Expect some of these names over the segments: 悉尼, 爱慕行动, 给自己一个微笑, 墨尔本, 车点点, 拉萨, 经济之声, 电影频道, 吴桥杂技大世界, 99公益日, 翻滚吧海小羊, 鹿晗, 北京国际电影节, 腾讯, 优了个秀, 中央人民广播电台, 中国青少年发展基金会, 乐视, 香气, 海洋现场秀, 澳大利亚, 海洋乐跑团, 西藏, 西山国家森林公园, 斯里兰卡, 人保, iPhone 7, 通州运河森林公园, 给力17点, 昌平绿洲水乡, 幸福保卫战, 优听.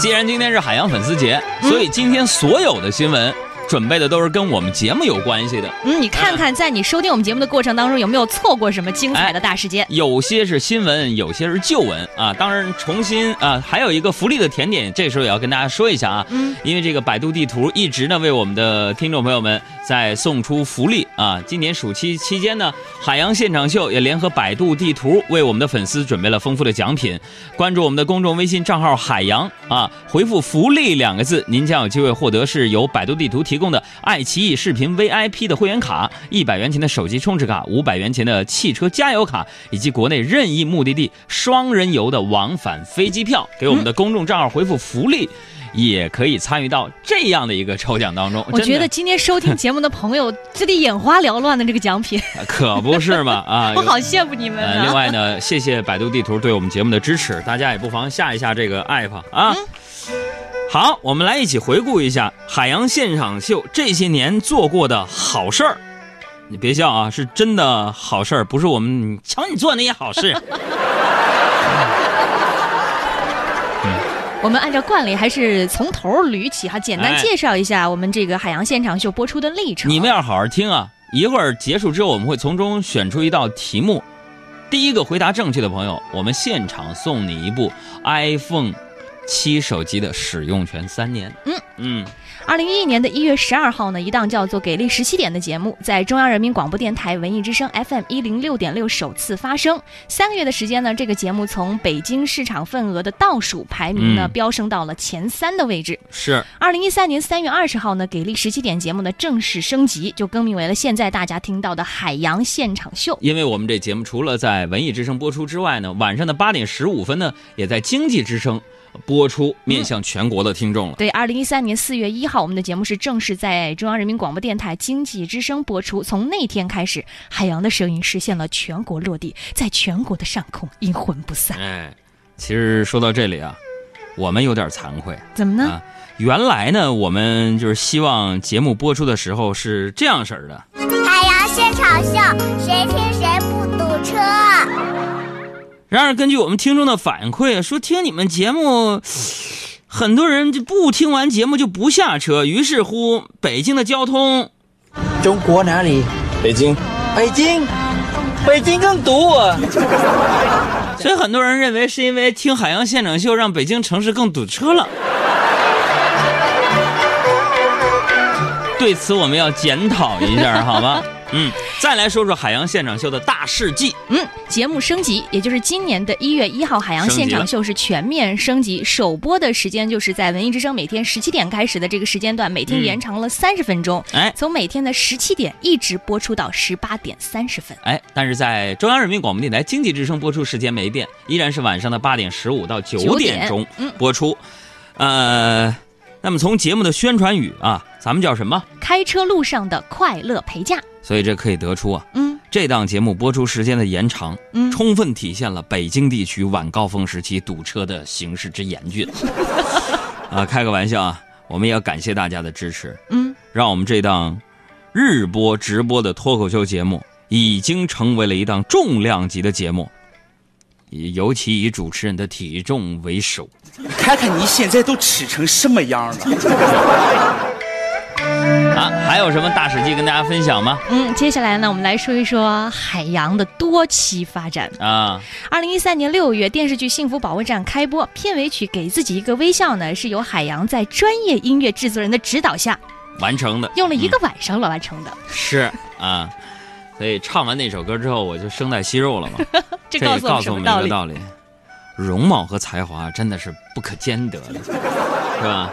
既然今天是海洋粉丝节，所以今天所有的新闻准备的都是跟我们节目有关系的。你看看在你收听我们节目的过程当中有没有错过什么精彩的大事件。有些是新闻，有些是旧闻啊。当然重新啊，还有一个福利的甜点，这时候也要跟大家说一下啊。因为这个百度地图一直呢为我们的听众朋友们在送出福利啊。今年暑期期间呢，海洋现场秀也联合百度地图为我们的粉丝准备了丰富的奖品。关注我们的公众微信账号海洋啊，回复福利两个字，您将有机会获得是由百度地图提供的爱奇艺视频 VIP 的会员卡、100元钱的手机充值卡、500元钱的汽车加油卡，以及国内任意目的地双人游的往返飞机票。给我们的公众账号回复福利，也可以参与到这样的一个抽奖当中。我觉得今天收听节目的朋友这里眼花缭乱的这个奖品可不是嘛啊！我好羡慕你们啊。另外呢，谢谢百度地图对我们节目的支持，大家也不妨下一下这个 app 啊。好，我们来一起回顾一下海洋现场秀这些年做过的好事儿。你别笑啊，是真的好事儿，不是我们抢你做那些好事。我们按照惯例还是从头捋起哈，简单介绍一下我们这个海洋现场秀播出的历程。你们要好好听啊，一会儿结束之后我们会从中选出一道题目，第一个回答正确的朋友，我们现场送你一部 iPhone 7手机的使用权3年。2011年的1月12号呢，一档叫做《给力17点》的节目在中央人民广播电台文艺之声 FM 106.6 首次发声。3个月的时间呢，这个节目从北京市场份额的倒数排名呢，飙升到了前3的位置。是。2013年3月20号呢，《给力17点》节目呢正式升级，就更名为了现在大家听到的海洋现场秀。因为我们这节目除了在文艺之声播出之外呢，晚上的8点15分呢，也在经济之声播出，面向全国的听众了。对，2013年4月1号，我们的节目是正式在中央人民广播电台经济之声播出。从那天开始，海洋的声音实现了全国落地，在全国的上空阴魂不散。其实说到这里啊，我们有点惭愧。怎么呢？原来呢，我们就是希望节目播出的时候是这样式儿的：海洋现场秀，谁听谁不堵车。然而根据我们听众的反馈说，听你们节目很多人就不听完节目就不下车，于是乎北京的交通，中国哪里？北京更堵啊。所以很多人认为是因为听海洋现场秀让北京城市更堵车了。对此我们要检讨一下好吗？再来说说海洋现场秀的大事迹。节目升级，也就是今年的1月1号海洋现场秀是全面升级，首播的时间就是在文艺之声每天17点开始的这个时间段，每天延长了30分钟，从每天的17点一直播出到18点30分。但是在中央人民广播电台经济之声播出时间没变，依然是晚上的8点15到9点钟播出。那么从节目的宣传语啊，咱们叫什么？开车路上的快乐陪驾。所以这可以得出啊，这档节目播出时间的延长，充分体现了北京地区晚高峰时期堵车的形势之严峻。开个玩笑啊，我们也要感谢大家的支持，让我们这档日播直播的脱口秀节目已经成为了一档重量级的节目，尤其以主持人的体重为首。看看你现在都吃成什么样了。还有什么大事迹跟大家分享吗？接下来呢，我们来说一说海洋的多期发展啊。2013年6月，电视剧《幸福保卫战》开播，片尾曲《给自己一个微笑》呢，是由海洋在专业音乐制作人的指导下完成的，用了1个晚上了完成的。是啊，所以唱完那首歌之后，我就声带息肉了嘛。这告诉我们什么道理？容貌和才华真的是不可兼得的，是吧？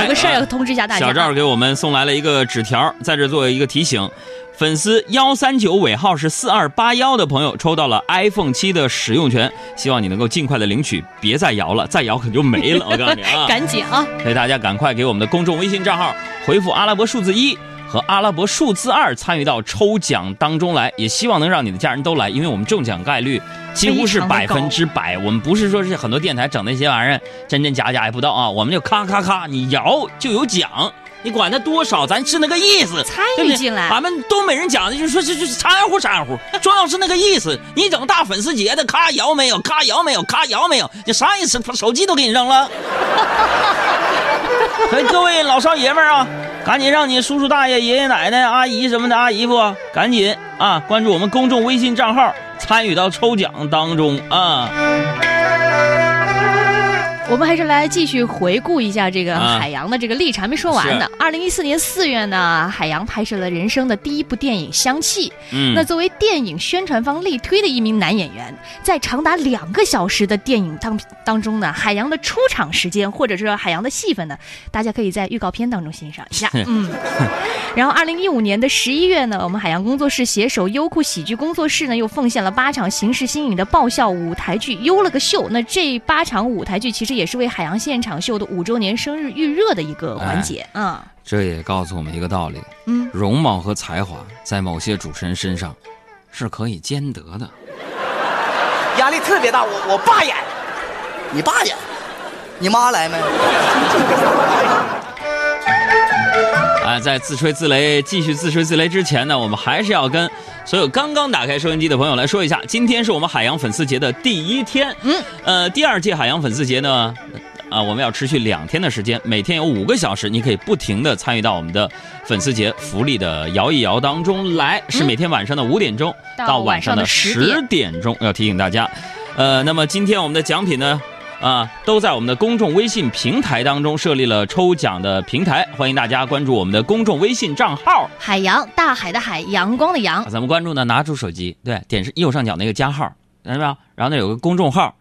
有个事儿要通知一下大家。小赵给我们送来了一个纸条，在这做一个提醒，粉丝139尾号是4281的朋友抽到了 iPhone 7的使用权，希望你能够尽快的领取，别再摇了，再摇可就没了。我告诉你啊，赶紧啊！所以大家赶快给我们的公众微信账号回复阿拉伯数字1和阿拉伯数字2参与到抽奖当中来，也希望能让你的家人都来，因为我们中奖概率几乎是100%。我们不是说是很多电台整那些玩意儿真真假假也不到啊，我们就咔咔咔，你摇就有奖。你管它多少，咱是那个意思，参与进来。对对，俺们东北人讲的就是说就是掺乎掺乎，主要是那个意思。你整大粉丝节的，咔摇没有，咔摇没有，咔摇没有，你啥意思？手机都给你扔了。所以各位老少爷们儿啊，赶紧让你叔叔大爷、爷爷奶奶、阿姨什么的阿姨夫，赶紧啊关注我们公众微信账号，参与到抽奖当中啊。我们还是来继续回顾一下这个海洋的这个历程，还没说完呢。2014年4月呢，海洋拍摄了人生的第一部电影《香气》。那作为电影宣传方力推的一名男演员，在长达2个小时的电影当中呢，海洋的出场时间或者是海洋的戏份呢，大家可以在预告片当中欣赏一下。然后2015年11月呢，我们海洋工作室携手优酷喜剧工作室呢，又奉献了8场形式新颖的爆笑舞台剧《优了个秀》。那这8场舞台剧其实也是为海洋现场秀的5周年生日预热的一个环节啊、这也告诉我们一个道理，容貌和才华在某些主持人身上是可以兼得的。压力特别大，我爸演，你爸演，你妈来没？在自吹自擂继续自吹自擂之前呢，我们还是要跟所有刚刚打开收音机的朋友来说一下，今天是我们海洋粉丝节的第一天。第2届海洋粉丝节呢，我们要持续2天的时间，每天有5个小时，你可以不停的参与到我们的粉丝节福利的摇一摇当中来，是每天晚上的5点钟到晚上的10点钟，要提醒大家。那么今天我们的奖品呢？都在我们的公众微信平台当中设立了抽奖的平台，欢迎大家关注我们的公众微信账号“海洋大海的海阳光的阳”。咱们关注呢，拿出手机，对，点右上角那个加号，看到没有？然后那有个公众号，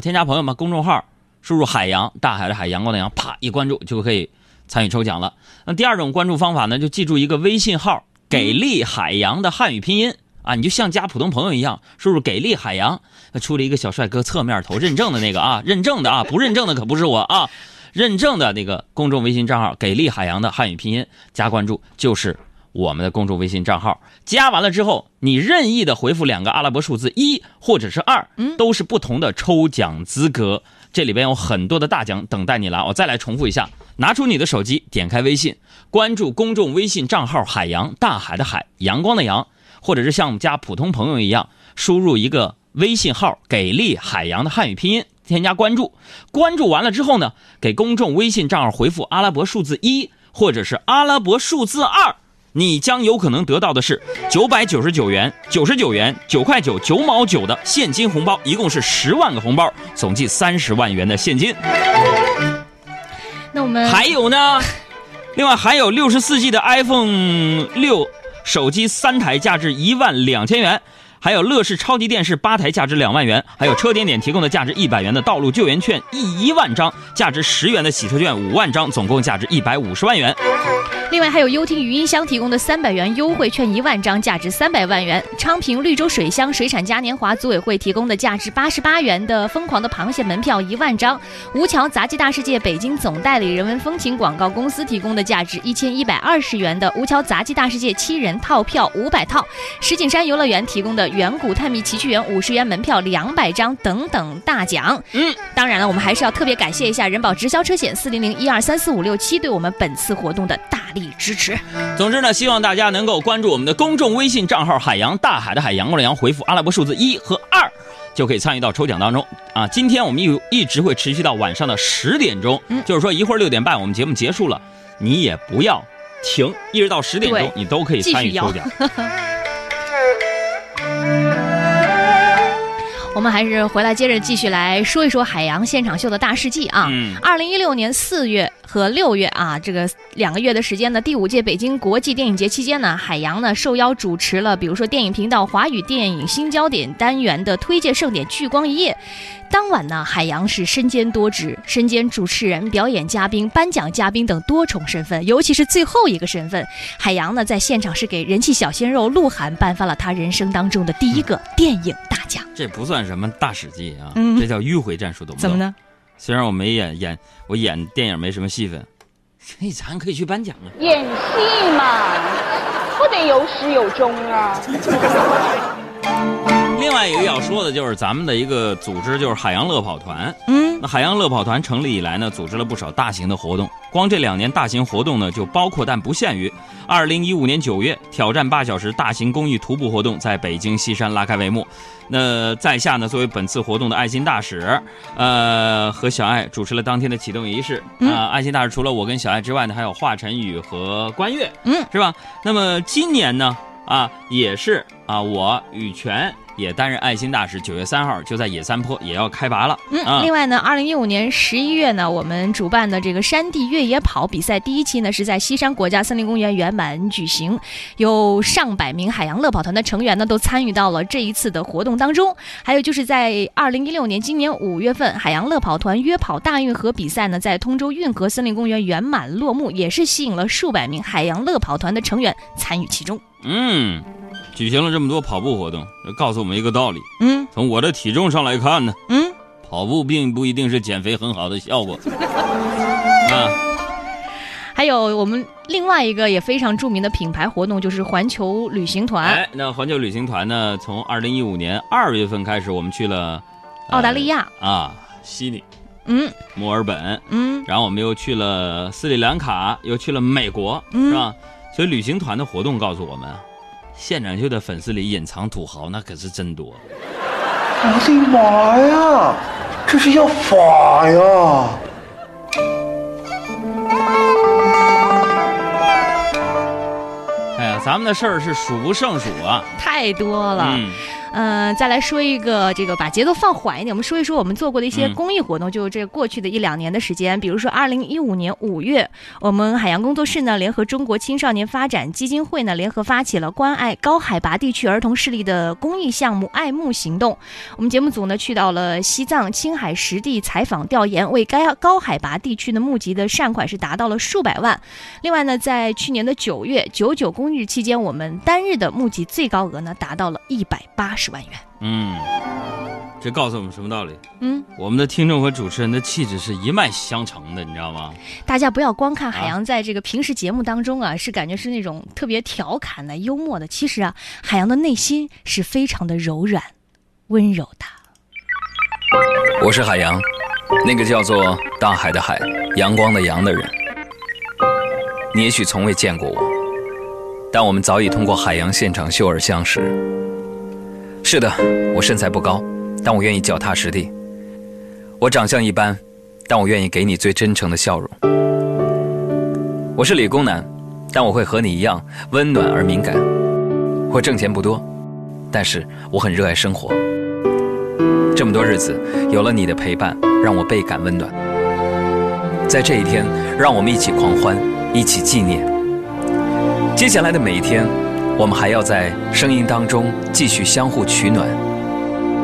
添加朋友们，公众号输入“海洋大海的海阳光的阳”，啪一关注就可以参与抽奖了。那第二种关注方法呢，就记住一个微信号“给力海洋”的汉语拼音。你就像加普通朋友一样，输入给力海洋，出了一个小帅哥侧面头，认证的那个啊，认证的啊，不认证的可不是我啊，认证的那个公众微信账号给力海洋的汉语拼音加关注，就是我们的公众微信账号。加完了之后，你任意的回复2个阿拉伯数字1或者是2，都是不同的抽奖资格。这里边有很多的大奖等待你了。我再来重复一下，拿出你的手机，点开微信，关注公众微信账号海洋大海的海阳光的阳，或者是像我们家普通朋友一样，输入一个微信号给力海洋的汉语拼音，添加关注。关注完了之后呢，给公众微信账号回复阿拉伯数字1或者是阿拉伯数字2，你将有可能得到的是999元、99元、9块9、9毛9的现金红包，一共是10万个红包，总计30万元的现金。那我们还有呢，另外还有64G 的 iPhone 6手机3台价值12000元，还有乐视超级电视8台价值2万元，还有车点点提供的价值100元的道路救援券1万张，价值10元的洗车券5万张，总共价值150万元。另外还有优听语音箱提供的300元优惠券1万张，价值300万元。昌平绿洲水乡水产嘉年华组委会提供的价值88元的疯狂的螃蟹门票1万张。吴桥杂技大世界北京总代理人文风情广告公司提供的价值1120元的吴桥杂技大世界7人套票500套。石景山游乐园提供的远古探秘奇趣园50元门票200张等等大奖。当然了，我们还是要特别感谢一下人保直销车险400123456-7对我们本次活动的大力支持。总之呢，希望大家能够关注我们的公众微信账号海洋大海的海洋光的洋，回复阿拉伯数字1和2就可以参与到抽奖当中啊。今天我们一直会持续到晚上的10点钟，就是说一会儿6点半我们节目结束了，你也不要停，一直到10点钟你都可以参与抽奖。我们还是回来接着继续来说一说海洋现场秀的大事迹啊。2016年4月和6月啊，这个2个月的时间呢，第5届北京国际电影节期间呢，海洋呢受邀主持了比如说电影频道华语电影新焦点单元的推介盛典聚光一夜。当晚呢，海洋是身兼多职，身兼主持人、表演嘉宾、颁奖嘉宾等多重身份，尤其是最后一个身份，海洋呢在现场是给人气小鲜肉鹿晗颁发了他人生当中的第1个电影大奖。这不算什么大史记啊，这叫迂回战术，懂不懂？怎么呢？虽然我没演，我演电影没什么戏份，嘿，咱可以去颁奖啊。演戏嘛，不得有始有终啊。另外一个要说的就是咱们的一个组织，就是海洋乐跑团。嗯，那海洋乐跑团成立以来呢，组织了不少大型的活动。光这2年大型活动呢，就包括但不限于2015年9月挑战8小时大型公益徒步活动在北京西山拉开帷幕。那在下呢，作为本次活动的爱心大使，和小爱主持了当天的启动仪式。爱心大使除了我跟小爱之外呢，还有华晨宇和关悦，是吧？那么今年呢，也是我羽泉也担任爱心大使，9月3号就在野三坡也要开拔了。另外呢，2015年11月呢，我们主办的这个山地越野跑比赛第一期呢，是在西山国家森林公园圆满举行，有上百名海洋乐跑团的成员呢，都参与到了这一次的活动当中。还有就是在2016年今年5月份，海洋乐跑团约跑大运河比赛呢，在通州运河森林公园圆满落幕，也是吸引了数百名海洋乐跑团的成员参与其中。举行了这么多跑步活动，告诉我们一个道理。从我的体重上来看呢，跑步并不一定是减肥很好的效果。还有我们另外一个也非常著名的品牌活动，就是环球旅行团。那环球旅行团呢，从2015年2月份开始，我们去了澳大利亚悉尼，墨尔本，然后我们又去了斯里兰卡，又去了美国，是吧？所以旅行团的活动告诉我们，现场秀的粉丝里隐藏土豪那可是真多。我的妈呀，这是要法呀！哎呀，咱们的事儿是数不胜数啊，太多了。再来说一个，这个把节奏放缓一点，我们说一说我们做过的一些公益活动，就这过去的1-2年的时间。比如说2015年5月，我们海洋工作室呢联合中国青少年发展基金会呢联合发起了关爱高海拔地区儿童视力的公益项目爱慕行动。我们节目组呢去到了西藏、青海实地采访调研，为该高海拔地区的募集的善款是达到了数百万。另外呢，在去年的9月99公日期间，我们单日的募集最高额呢达到了180万元。这告诉我们什么道理？我们的听众和主持人的气质是一脉相承的，你知道吗？大家不要光看海洋在这个平时节目当中是感觉是那种特别调侃的、幽默的，其实海洋的内心是非常的柔软、温柔的。我是海洋，那个叫做大海的海、阳光的阳的人。你也许从未见过我，但我们早已通过海洋现场秀而相识。是的，我身材不高，但我愿意脚踏实地；我长相一般，但我愿意给你最真诚的笑容；我是理工男，但我会和你一样温暖而敏感；我挣钱不多，但是我很热爱生活。这么多日子，有了你的陪伴，让我倍感温暖。在这一天，让我们一起狂欢，一起纪念。接下来的每一天，我们还要在声音当中继续相互取暖，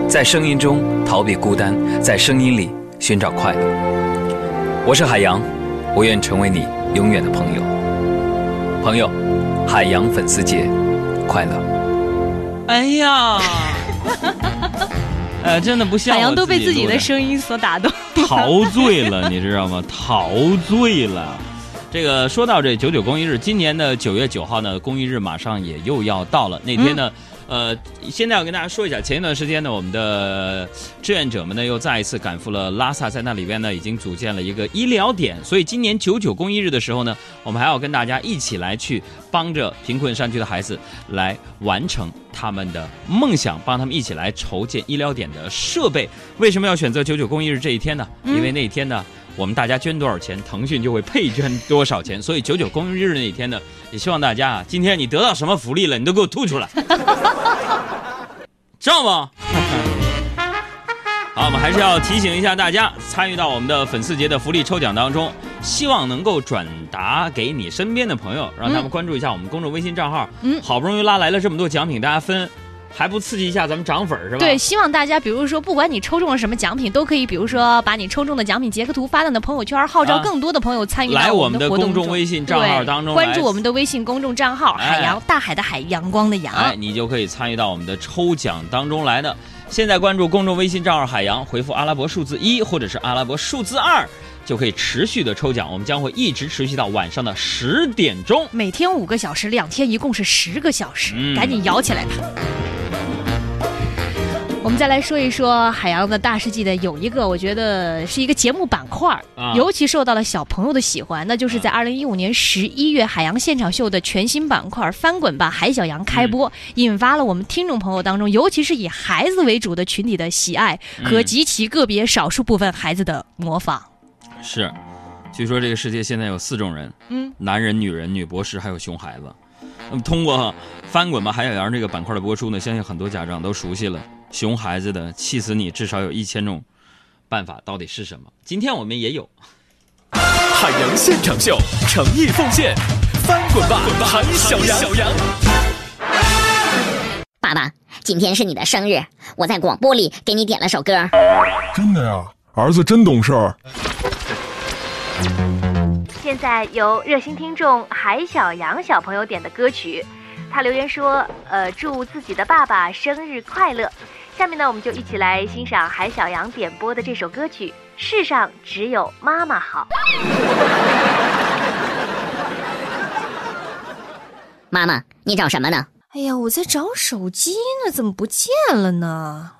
在声音中逃避孤单，在声音里寻找快乐。我是海洋，我愿成为你永远的朋友。朋友，海洋粉丝节快乐！哎呀，真的不像我自己，海洋都被自己的声音所打动，陶醉了，你知道吗？陶醉了。这个说到这99公益日，今年的9月9号呢，公益日马上也又要到了。那天呢，现在要跟大家说一下，前一段时间呢，我们的志愿者们呢又再一次赶赴了拉萨，在那里边呢已经组建了一个医疗点。所以今年99公益日的时候呢，我们还要跟大家一起来去帮着贫困山区的孩子来完成他们的梦想，帮他们一起来筹建医疗点的设备。为什么要选择99公益日这一天呢？因为那一天呢，我们大家捐多少钱，腾讯就会配捐多少钱。所以99公益日那一天呢，也希望大家今天你得到什么福利了，你都给我吐出来，知道吗？好，我们还是要提醒一下大家，参与到我们的粉丝节的福利抽奖当中，希望能够转达给你身边的朋友，让他们关注一下我们公众微信账号。好不容易拉来了这么多奖品，大家分还不刺激一下咱们涨粉是吧？对，希望大家比如说不管你抽中了什么奖品，都可以比如说把你抽中的奖品截个图发到你的朋友圈，号召更多的朋友参与到我们的活动中。来我们的公众微信账号当中，关注我们的微信公众账号海洋，大海的海，阳光的阳，你就可以参与到我们的抽奖当中来的。现在关注公众微信账号海洋，回复阿拉伯数字1或者是阿拉伯数字2，就可以持续的抽奖。我们将会一直持续到晚上的10点钟，每天5个小时，2天一共是10个小时，赶紧摇起来吧。我们再来说一说海洋的大世纪的有一个，我觉得是一个节目板块啊，尤其受到了小朋友的喜欢，那就是在2015年11月海洋现场秀的全新板块翻滚吧海小羊开播，引发了我们听众朋友当中，尤其是以孩子为主的群体的喜爱和极其个别少数部分孩子的模仿。是，据说这个世界现在有4种人，男人、女人、女博士还有熊孩子。那么通过翻滚吧海小羊这个板块的播出呢，相信很多家长都熟悉了熊孩子的气死你至少有1000种办法到底是什么。今天我们也有海洋现场秀，诚意奉献，翻滚吧海小羊。爸爸，今天是你的生日，我在广播里给你点了首歌。真的呀，儿子真懂事儿。现在由热心听众海小羊小朋友点的歌曲，他留言说祝自己的爸爸生日快乐。下面呢，我们就一起来欣赏海小羊点播的这首歌曲《世上只有妈妈好》。妈妈，你找什么呢？哎呀，我在找手机呢，怎么不见了呢？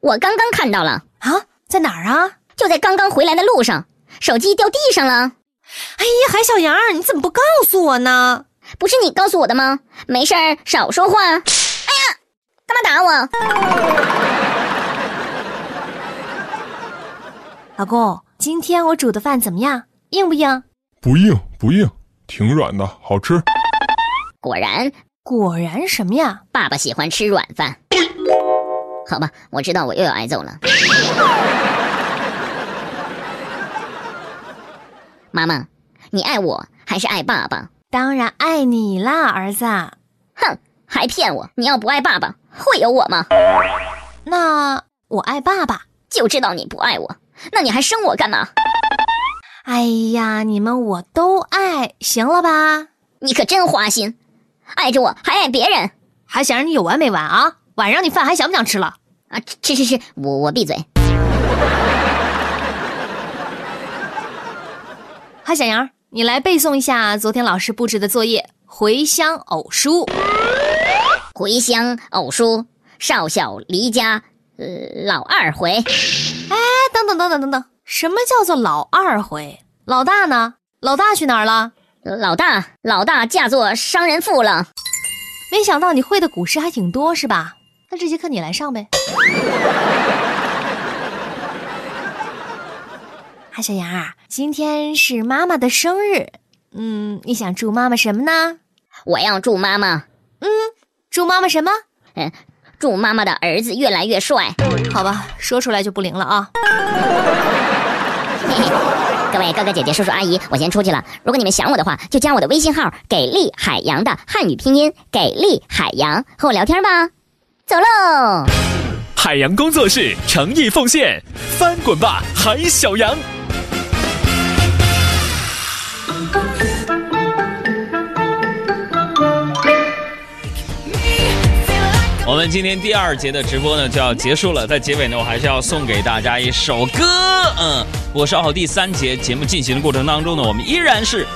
我刚刚看到了。啊，在哪儿啊？就在刚刚回来的路上，手机掉地上了。哎呀，海小羊，你怎么不告诉我呢？不是你告诉我的吗？没事儿，少说话。哎呀，干嘛打我？老公，今天我煮的饭怎么样？硬不硬？不硬，不硬，挺软的，好吃。果然什么呀？爸爸喜欢吃软饭。好吧，我知道我又要挨揍了。妈妈，你爱我还是爱爸爸？当然爱你啦，儿子。哼，还骗我！你要不爱爸爸，会有我吗？那我爱爸爸。就知道你不爱我，那你还生我干嘛？哎呀，你们我都爱，行了吧？你可真花心，爱着我还爱别人。还想让你有完没完啊？晚上你饭还想不想吃了？啊，吃！我闭嘴。海小羊，你来背诵一下昨天老师布置的作业《回乡偶书》。回乡偶书，少小离家，老二回。哎，等等，什么叫做老二回？老大呢？老大去哪儿了？老大嫁作商人妇了。没想到你会的古诗还挺多是吧？那这节课你来上呗。海小羊啊，今天是妈妈的生日，你想祝妈妈什么呢？我要祝妈妈，祝妈妈什么？祝妈妈的儿子越来越帅。好吧，说出来就不灵了啊。各位哥哥姐姐、叔叔阿姨，我先出去了。如果你们想我的话，就加我的微信号“给力海洋”的汉语拼音“给力海洋”，和我聊天吧。走喽！海洋工作室诚意奉献，翻滚吧，海小羊。我们今天第2节的直播呢就要结束了，在结尾呢我还是要送给大家一首歌。我稍后第3节节目进行的过程当中呢，我们依然是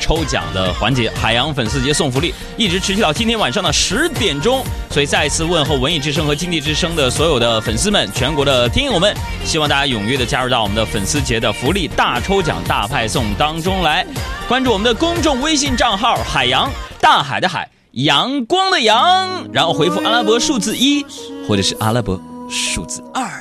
抽奖的环节，海洋粉丝节送福利，一直持续到今天晚上的10点钟。所以再一次问候文艺之声和经济之声的所有的粉丝们，全国的听友们，希望大家踊跃的加入到我们的粉丝节的福利大抽奖大派送当中来。关注我们的公众微信账号海洋，大海的海，阳光的阳，然后回复阿拉伯数字1或者是阿拉伯数字2。